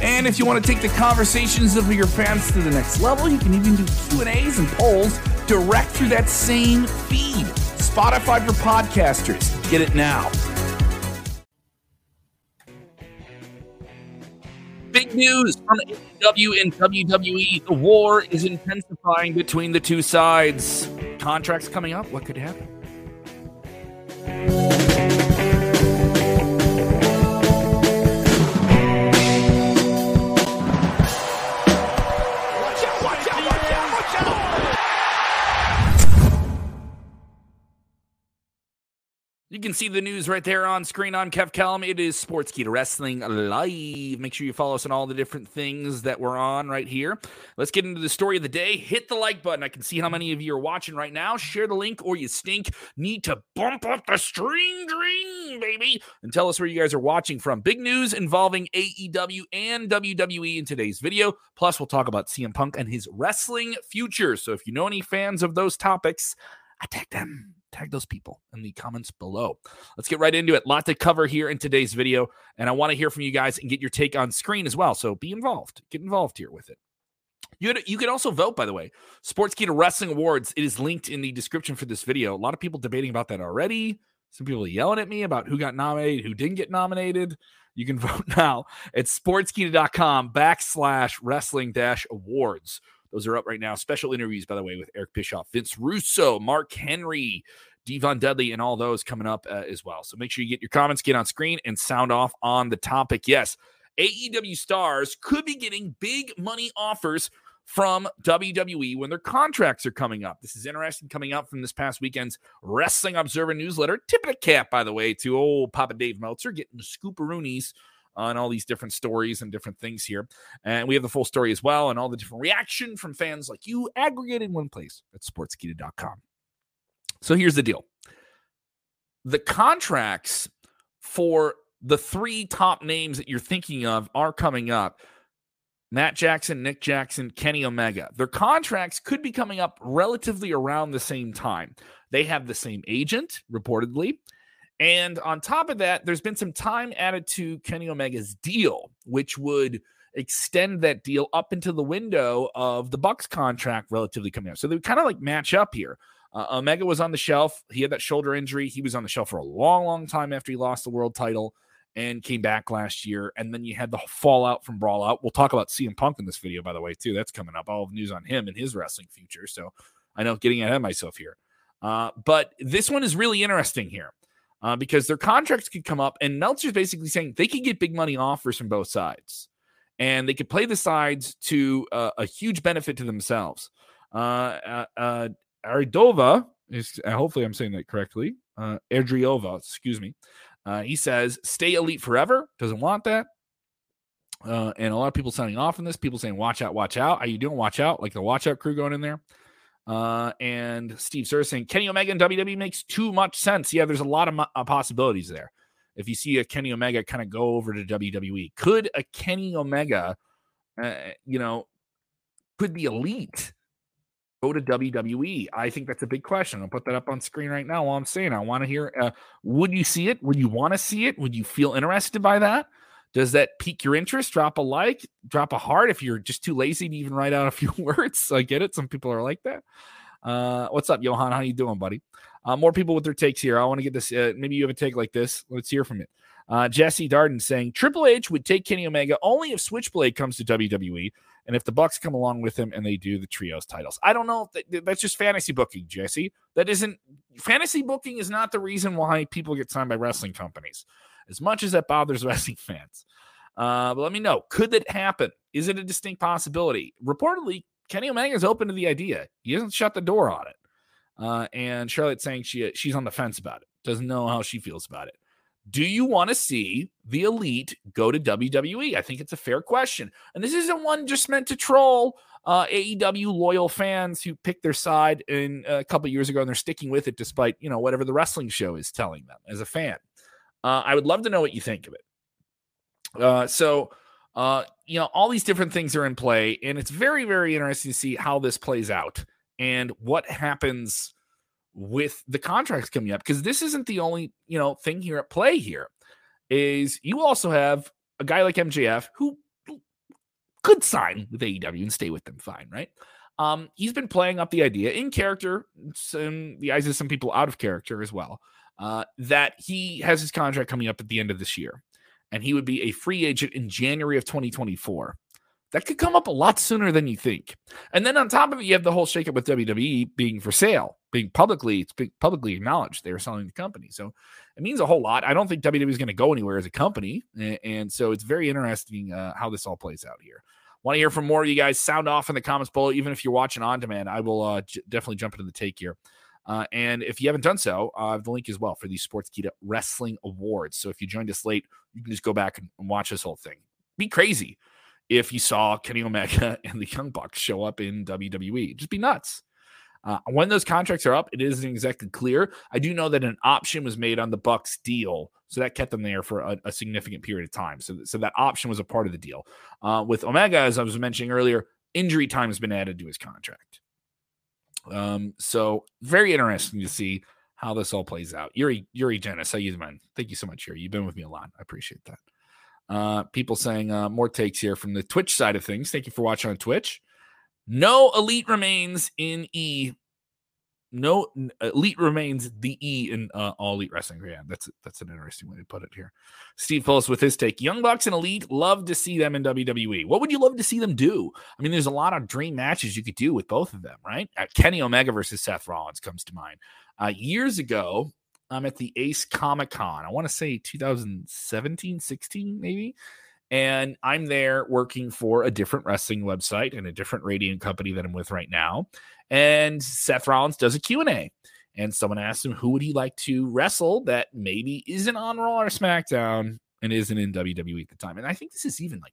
And if you want to take the conversations of your fans to the next level, you can even do Q&As and polls direct through that same feed. Spotify for Podcasters. Get it now. Big news from AEW and WWE. The war is intensifying between the two sides. Contracts coming up. What could happen? You can see the news right there on screen. I'm Kev Kellum. It is Sportskeeda Wrestling Live. Make sure you follow us on all the different things that we're on right here. Let's get into the story of the day. Hit the like button. I can see how many of you are watching right now. Share the link or you stink. Need to bump up the string, baby. And tell us where you guys are watching from. Big news involving AEW and WWE in today's video. Plus, we'll talk about CM Punk and his wrestling future. So if you know any fans of those topics, attack them. Tag those people in the comments below. Let's get right into it. A lot to cover here in today's video, and I want to hear from you guys and get your take on screen as well. So be involved. Get involved here with it. You can also vote, by the way. Sportskeeda Wrestling Awards. It is linked in the description for this video. A lot of people debating about that already. Some people yelling at me about who got nominated, who didn't get nominated. You can vote now at sportskeeda.com/wrestling-awards. Those are up right now. Special interviews, by the way, with Eric Bischoff, Vince Russo, Mark Henry, Devon Dudley, and all those coming up as well. So make sure you get your comments, get on screen, and sound off on the topic. Yes, AEW stars could be getting big money offers from WWE when their contracts are coming up. This is interesting coming up from this past weekend's Wrestling Observer Newsletter. Tip of the cap, by the way, to old Papa Dave Meltzer getting the scooperoonies on all these different stories and different things here. And we have the full story as well and all the different reaction from fans like you aggregated in one place at sportskeeda.com. So here's the deal. The contracts for the three top names that you're thinking of are coming up. Matt Jackson, Nick Jackson, Kenny Omega. Their contracts could be coming up relatively around the same time. They have the same agent, reportedly. And on top of that, there's been some time added to Kenny Omega's deal, which would extend that deal up into the window of the Bucks contract relatively coming up. So they would kind of like match up here. Omega was on the shelf. He had that shoulder injury. He was on the shelf for a long, long time after he lost the world title and came back last year. And then you had the fallout from Brawl Out. We'll talk about CM Punk in this video, by the way, too. That's coming up. All the news on him and his wrestling future. So I know getting ahead of myself here. But this one is really interesting here. Because their contracts could come up, and Meltzer's basically saying they could get big money offers from both sides, and they could play the sides to a huge benefit to themselves. Ardova is hopefully I'm saying that correctly. Erdriova, excuse me. He says stay elite forever. Doesn't want that. And a lot of people signing off on this. People saying watch out, watch out. Are you doing watch out? Like the watch out crew going in there. And Steve Sir saying Kenny Omega and WWE makes too much sense. Yeah, there's a lot of possibilities there. If you see a Kenny Omega kind of go over to WWE, could a Kenny Omega, could the elite go to WWE? I think that's a big question. I'll put that up on screen right now while I'm saying I want to hear, would you see it? Would you want to see it? Would you feel interested by that? Does that pique your interest? Drop a like, drop a heart if you're just too lazy to even write out a few words. I get it. Some people are like that. What's up, Johan? How you doing, buddy? More people with their takes here. I want to get this. Maybe you have a take like this. Let's hear from it. Jesse Darden saying, Triple H would take Kenny Omega only if Switchblade comes to WWE and if the Bucks come along with him and they do the trios titles. I don't know. If that's just fantasy booking, Jesse. That isn't – fantasy booking is not the reason why people get signed by wrestling companies. As much as that bothers wrestling fans. But let me know. Could that happen? Is it a distinct possibility? Reportedly, Kenny Omega is open to the idea. He hasn't shut the door on it. And Charlotte's saying she's on the fence about it. Doesn't know how she feels about it. do you want to see the Elite go to WWE? I think it's a fair question. And this isn't one just meant to troll AEW loyal fans who picked their side in a couple years ago and they're sticking with it despite, you know, whatever the wrestling show is telling them as a fan. I would love to know what you think of it. You know, all these different things are in play, and it's very, very interesting to see how this plays out and what happens with the contracts coming up, because this isn't the only, you know, thing here at play. Here is you also have a guy like MJF who could sign with AEW and stay with them fine, right? He's been playing up the idea in character, in the eyes of some people out of character as well, that he has his contract coming up at the end of this year, and he would be a free agent in January of 2024. That could come up a lot sooner than you think. And then on top of it, you have the whole shakeup with WWE being for sale, being publicly acknowledged. They're selling the company. So it means a whole lot. I don't think WWE is going to go anywhere as a company. And so it's very interesting how this all plays out here. Want to hear from more of you guys? Sound off in the comments below. Even if you're watching on demand, I will definitely jump into the take here. And if you haven't done so, I have the link as well for the Sportskeeda Wrestling Awards. So if you joined us late, you can just go back and watch this whole thing. Be crazy if you saw Kenny Omega and the Young Bucks show up in WWE. Just be nuts. When those contracts are up, it isn't exactly clear. I do know that an option was made on the Bucks deal, so that kept them there for a significant period of time. So that option was a part of the deal. With Omega, as I was mentioning earlier, injury time has been added to his contract. So very interesting to see how this all plays out. Yuri Janice, how you doing? Thank you so much, Yuri. You've been with me a lot. I appreciate that. People saying more takes here from the Twitch side of things. Thank you for watching on Twitch. Elite remains the E in All Elite Wrestling. Yeah, that's an interesting way to put it here. Steve Pulse with his take. Young Bucks and Elite, love to see them in WWE. What would you love to see them do? I mean, there's a lot of dream matches you could do with both of them, right? Kenny Omega versus Seth Rollins comes to mind. Years ago, I'm at the Ace Comic Con. I want to say 2017, 16, maybe. And I'm there working for a different wrestling website and a different radiant company that I'm with right now. And Seth Rollins does a Q&A. And someone asked him, who would he like to wrestle that maybe isn't on Raw or SmackDown and isn't in WWE at the time? And I think this is even like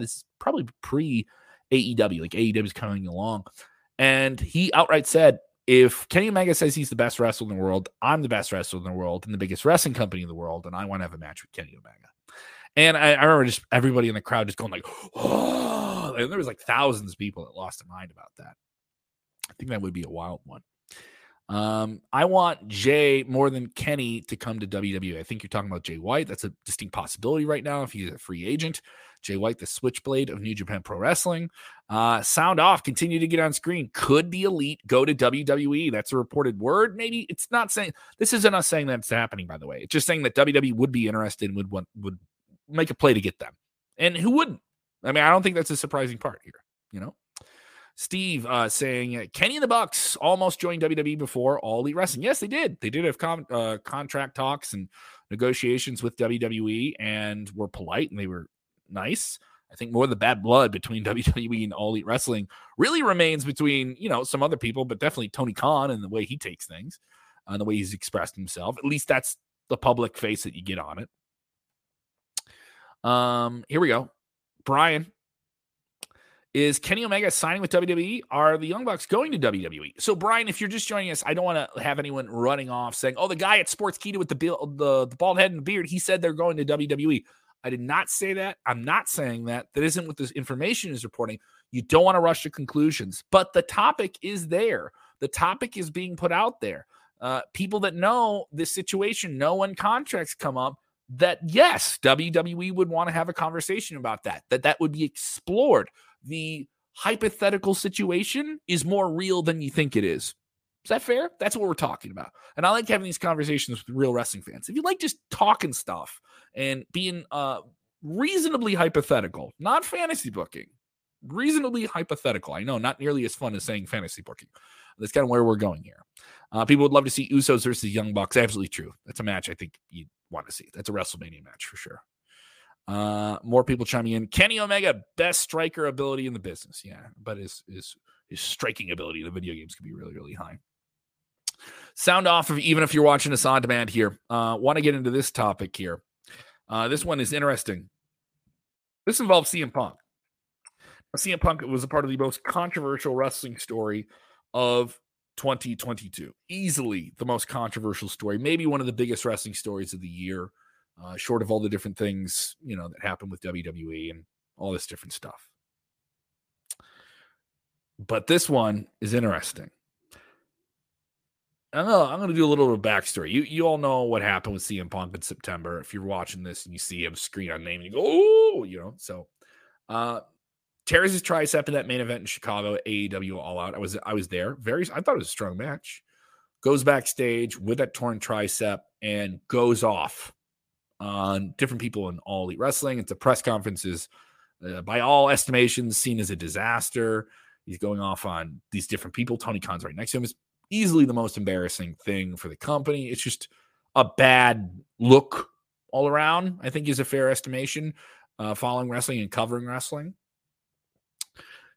this is probably pre-AEW. Like AEW's coming along. And he outright said, if Kenny Omega says he's the best wrestler in the world, I'm the best wrestler in the world and the biggest wrestling company in the world, and I want to have a match with Kenny Omega. And I remember just everybody in the crowd just going like, oh, and there was like thousands of people that lost their mind about that. I think that would be a wild one. I want Jay more than Kenny to come to WWE. I think you're talking about Jay White. That's a distinct possibility right now if he's a free agent. Jay White, the switchblade of New Japan Pro Wrestling. Sound off, continue to get on screen. Could the Elite go to WWE? That's a reported word. Maybe it's not saying, this isn't us saying that it's happening, by the way. It's just saying that WWE would be interested and would make a play to get them. And who wouldn't? I mean, I don't think that's a surprising part here, you know? Steve saying, Kenny and the Bucks almost joined WWE before All Elite Wrestling. Yes, they did. They did have contract talks and negotiations with WWE and were polite and they were nice. I think more of the bad blood between WWE and All Elite Wrestling really remains between, you know, some other people, but definitely Tony Khan and the way he takes things and the way he's expressed himself. At least that's the public face that you get on it. Here we go. Brian, is Kenny Omega signing with WWE? Are the Young Bucks going to WWE? So, Brian, if you're just joining us, I don't want to have anyone running off saying, oh, the guy at Sportskeeda with the bald head and the beard, he said they're going to WWE. I did not say that. I'm not saying that. That isn't what this information is reporting. You don't want to rush to conclusions. But the topic is there. The topic is being put out there. People that know this situation know when contracts come up that, yes, WWE would want to have a conversation about that, that would be explored. The hypothetical situation is more real than you think it is. Is that fair? That's what we're talking about. And I like having these conversations with real wrestling fans. If you like just talking stuff and being reasonably hypothetical, not fantasy booking, reasonably hypothetical. I know, not nearly as fun as saying fantasy booking. That's kind of where we're going here. People would love to see Usos versus Young Bucks. Absolutely true. That's a match I think you'd want to see. That's a WrestleMania match for sure. More people chiming in. Kenny Omega, best striker ability in the business. Yeah, but his striking ability in the video games could be really, really high. Sound off, of even if you're watching us on demand here. Want to get into this topic here. This one is interesting. This involves CM Punk. CM Punk was a part of the most controversial wrestling story of 2022. Easily the most controversial story. Maybe one of the biggest wrestling stories of the year. Short of all the different things, you know, that happened with WWE and all this different stuff. But this one is interesting. I'm going to do a little bit of backstory. You all know what happened with CM Punk in September. If you're watching this and you see him screen on name, and you go, oh, you know. So, tears his tricep in that main event in Chicago, AEW All Out. I was there. I thought it was a strong match. Goes backstage with that torn tricep and goes off on different people in All Elite Wrestling. It's a press conference is, by all estimations, seen as a disaster. He's going off on these different people. Tony Khan's right next to him. It's easily the most embarrassing thing for the company. It's just a bad look all around, I think is a fair estimation, following wrestling and covering wrestling.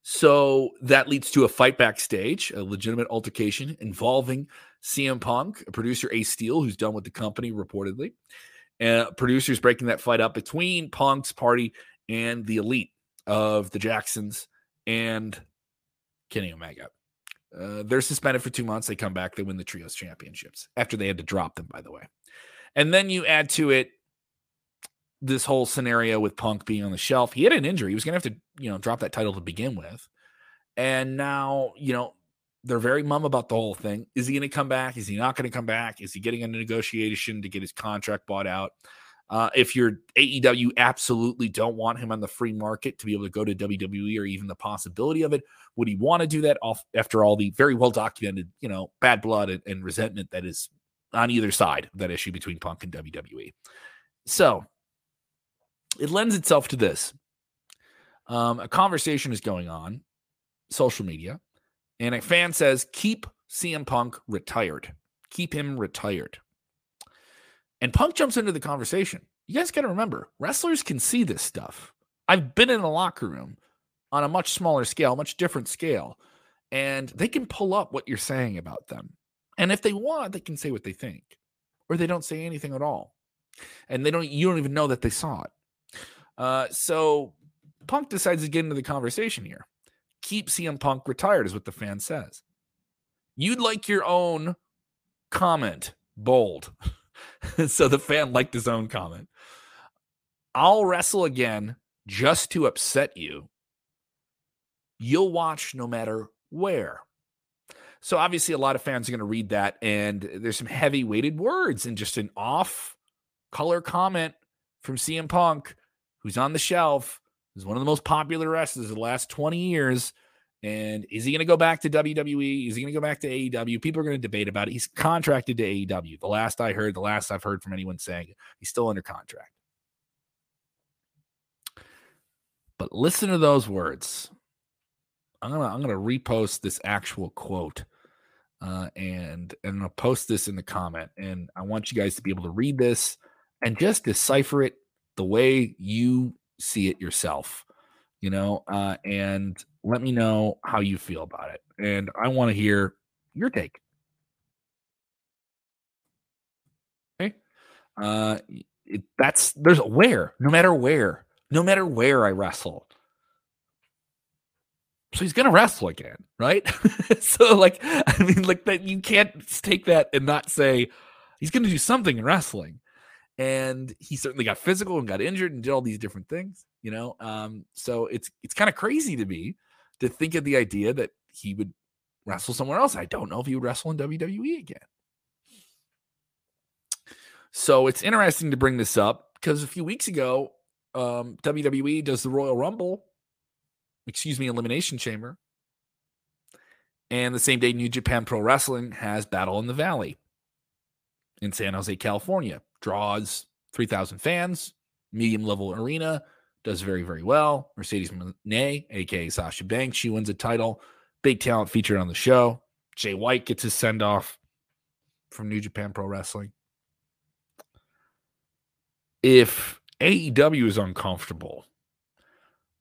So that leads to a fight backstage, a legitimate altercation involving CM Punk, a producer, Ace Steel, who's done with the company reportedly. Producers breaking that fight up between Punk's party and the elite of the Jacksons and Kenny Omega. They're suspended for 2 months. They come back. They win the trios championships after they had to drop them, by the way. And then you add to it this whole scenario with Punk being on the shelf. He had an injury. He was going to have to, drop that title to begin with. And now, they're very mum about the whole thing. Is he going to come back? Is he not going to come back? Is he getting into negotiation to get his contract bought out? If you're AEW, you absolutely don't want him on the free market to be able to go to WWE or even the possibility of it. Would he want to do that after all the very well-documented, bad blood and resentment that is on either side of that issue between Punk and WWE? So it lends itself to this. A conversation is going on social media. And a fan says, keep CM Punk retired. Keep him retired. And Punk jumps into the conversation. You guys got to remember, wrestlers can see this stuff. I've been in a locker room on a much smaller scale, much different scale. And they can pull up what you're saying about them. And if they want, they can say what they think. Or they don't say anything at all. And you don't even know that they saw it. So Punk decides to get into the conversation here. Keep CM Punk retired is what the fan says. You'd like your own comment bold. So the fan liked his own comment. I'll wrestle again just to upset you. You'll watch no matter where. So obviously a lot of fans are going to read that, and there's some heavy weighted words and just an off color comment from CM Punk, who's on the shelf. He's one of the most popular wrestlers of the last 20 years. And is he going to go back to WWE? Is he going to go back to AEW? People are going to debate about it. He's contracted to AEW. The last I've heard from anyone saying it, he's still under contract. But listen to those words. I'm gonna repost this actual quote, and I'm going to post this in the comment. And I want you guys to be able to read this and just decipher it the way you see it yourself, and let me know how you feel about it. And I want to hear your take. Okay. There's a where, no matter where I wrestle. So he's going to wrestle again, right? So that you can't take that and not say he's going to do something in wrestling. And he certainly got physical and got injured and did all these different things, So it's kind of crazy to me to think of the idea that he would wrestle somewhere else. I don't know if he would wrestle in WWE again. So it's interesting to bring this up because a few weeks ago, WWE does the Royal Rumble, Elimination Chamber. And the same day, New Japan Pro Wrestling has Battle in the Valley in San Jose, California. Draws 3,000 fans, medium-level arena, does very, very well. Mercedes Monet, a.k.a. Sasha Banks, she wins a title. Big talent featured on the show. Jay White gets his send-off from New Japan Pro Wrestling. If AEW is uncomfortable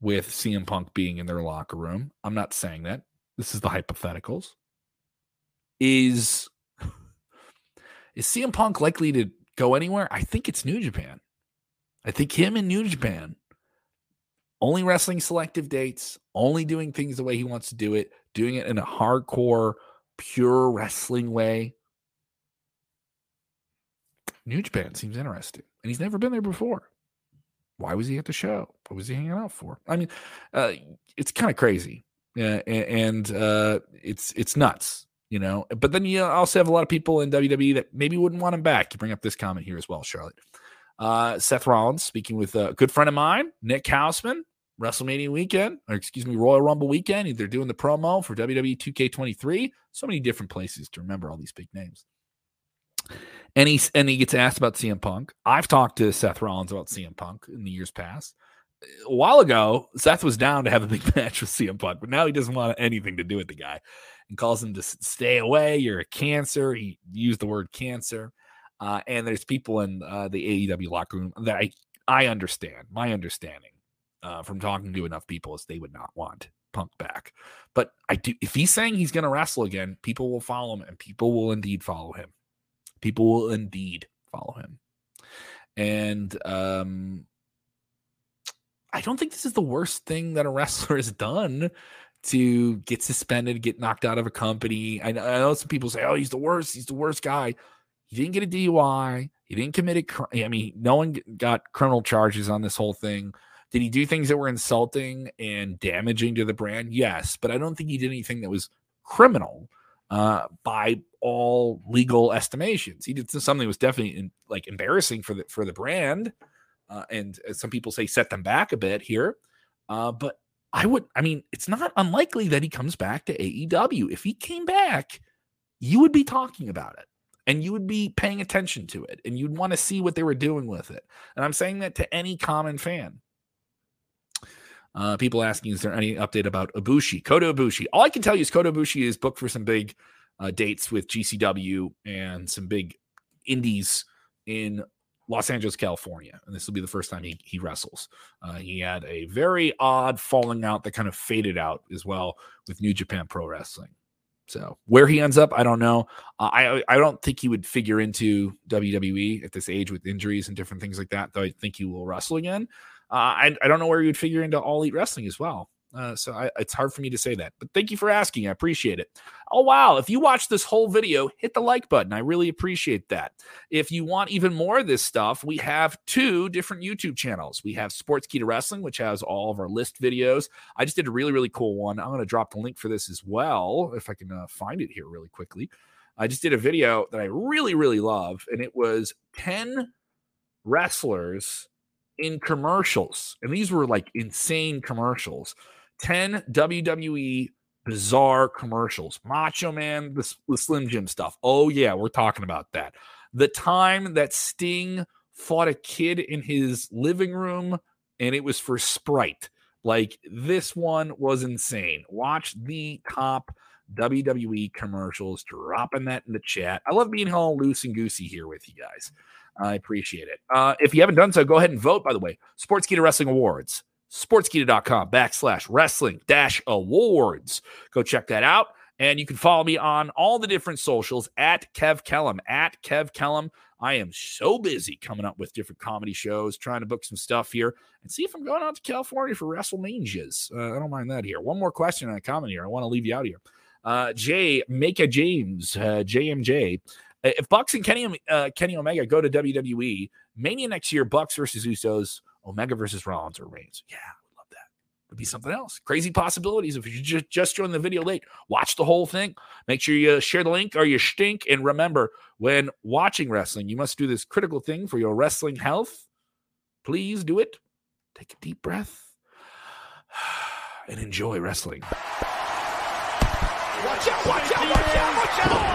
with CM Punk being in their locker room, I'm not saying that. This is the hypotheticals. Is Is CM Punk likely to go anywhere? I think it's New Japan. I think him in New Japan, only wrestling selective dates, only doing things the way he wants to do it, doing it in a hardcore, pure wrestling way. New Japan seems interesting. And he's never been there before. Why was he at the show? What was he hanging out for? I mean, it's kind of crazy. And it's nuts, you know. But then you also have a lot of people in WWE that maybe wouldn't want him back. You bring up this comment here as well, Charlotte. Seth Rollins, speaking with a good friend of mine, Nick Houseman, WrestleMania weekend, or excuse me, Royal Rumble weekend. They're doing the promo for WWE 2K23. So many different places to remember all these big names. And he gets asked about CM Punk. I've talked to Seth Rollins about CM Punk in the years past. A while ago, Seth was down to have a big match with CM Punk, but now he doesn't want anything to do with the guy and calls him to stay away. You're a cancer. He used the word cancer. And there's people in the AEW locker room that I understand. My understanding from talking to enough people is they would not want Punk back. But I do. If he's saying he's going to wrestle again, people will follow him, and people will indeed follow him. People will indeed follow him. And I don't think this is the worst thing that a wrestler has done to get suspended, get knocked out of a company. I know some people say, oh, he's the worst guy. He didn't get a DUI. He didn't commit a crime. I mean, no one got criminal charges on this whole thing. Did he do things that were insulting and damaging to the brand? Yes, but I don't think he did anything that was criminal by all legal estimations. He did something that was definitely embarrassing for the brand. And as some people say, set them back a bit here. But it's not unlikely that he comes back to AEW. If he came back, you would be talking about it, and you would be paying attention to it, and you'd want to see what they were doing with it. And I'm saying that to any common fan. People asking, is there any update about Ibushi? Kota Ibushi. All I can tell you is Kota Ibushi is booked for some big dates with GCW and some big indies in Los Angeles, California. And this will be the first time he wrestles. He had a very odd falling out that kind of faded out as well with New Japan Pro Wrestling. So where he ends up, I don't know. I don't think he would figure into WWE at this age with injuries and different things like that, though I think he will wrestle again. I don't know where he would figure into All Elite Wrestling as well. So it's hard for me to say that. But thank you for asking. I appreciate it. Oh, wow. If you watch this whole video, hit the like button. I really appreciate that. If you want even more of this stuff, we have two different YouTube channels. We have Sportskeeda Wrestling, which has all of our list videos. I just did a really, really cool one. I'm going to drop the link for this as well, if I can find it here really quickly. I just did a video that I really, really love, and it was 10 wrestlers in commercials. And these were insane commercials. 10 WWE bizarre commercials. Macho Man, the Slim Jim stuff. Oh, yeah, we're talking about that. The time that Sting fought a kid in his living room, and it was for Sprite. This one was insane. Watch the top WWE commercials, dropping that in the chat. I love being all loose and goosey here with you guys. I appreciate it. If you haven't done so, go ahead and vote, by the way. Sportskeeda Wrestling Awards. Sportskeeda.com/wrestling-awards. Go check that out. And you can follow me on all the different socials at Kev Kellum. At Kev Kellum. I am so busy coming up with different comedy shows, trying to book some stuff here, and see if I'm going out to California for WrestleManias. I don't mind that here. One more question and a comment here. I want to leave you out here. Jay, Mika James, JMJ. If Bucks and Kenny Omega go to WWE, Mania next year, Bucks versus Usos, Omega versus Rollins or Reigns. Yeah, I love that. It'd be something else. Crazy possibilities. If you just joined the video late, watch the whole thing. Make sure you share the link or you stink. And remember, when watching wrestling, you must do this critical thing for your wrestling health. Please do it. Take a deep breath and enjoy wrestling. Watch out, watch out, watch out, watch out.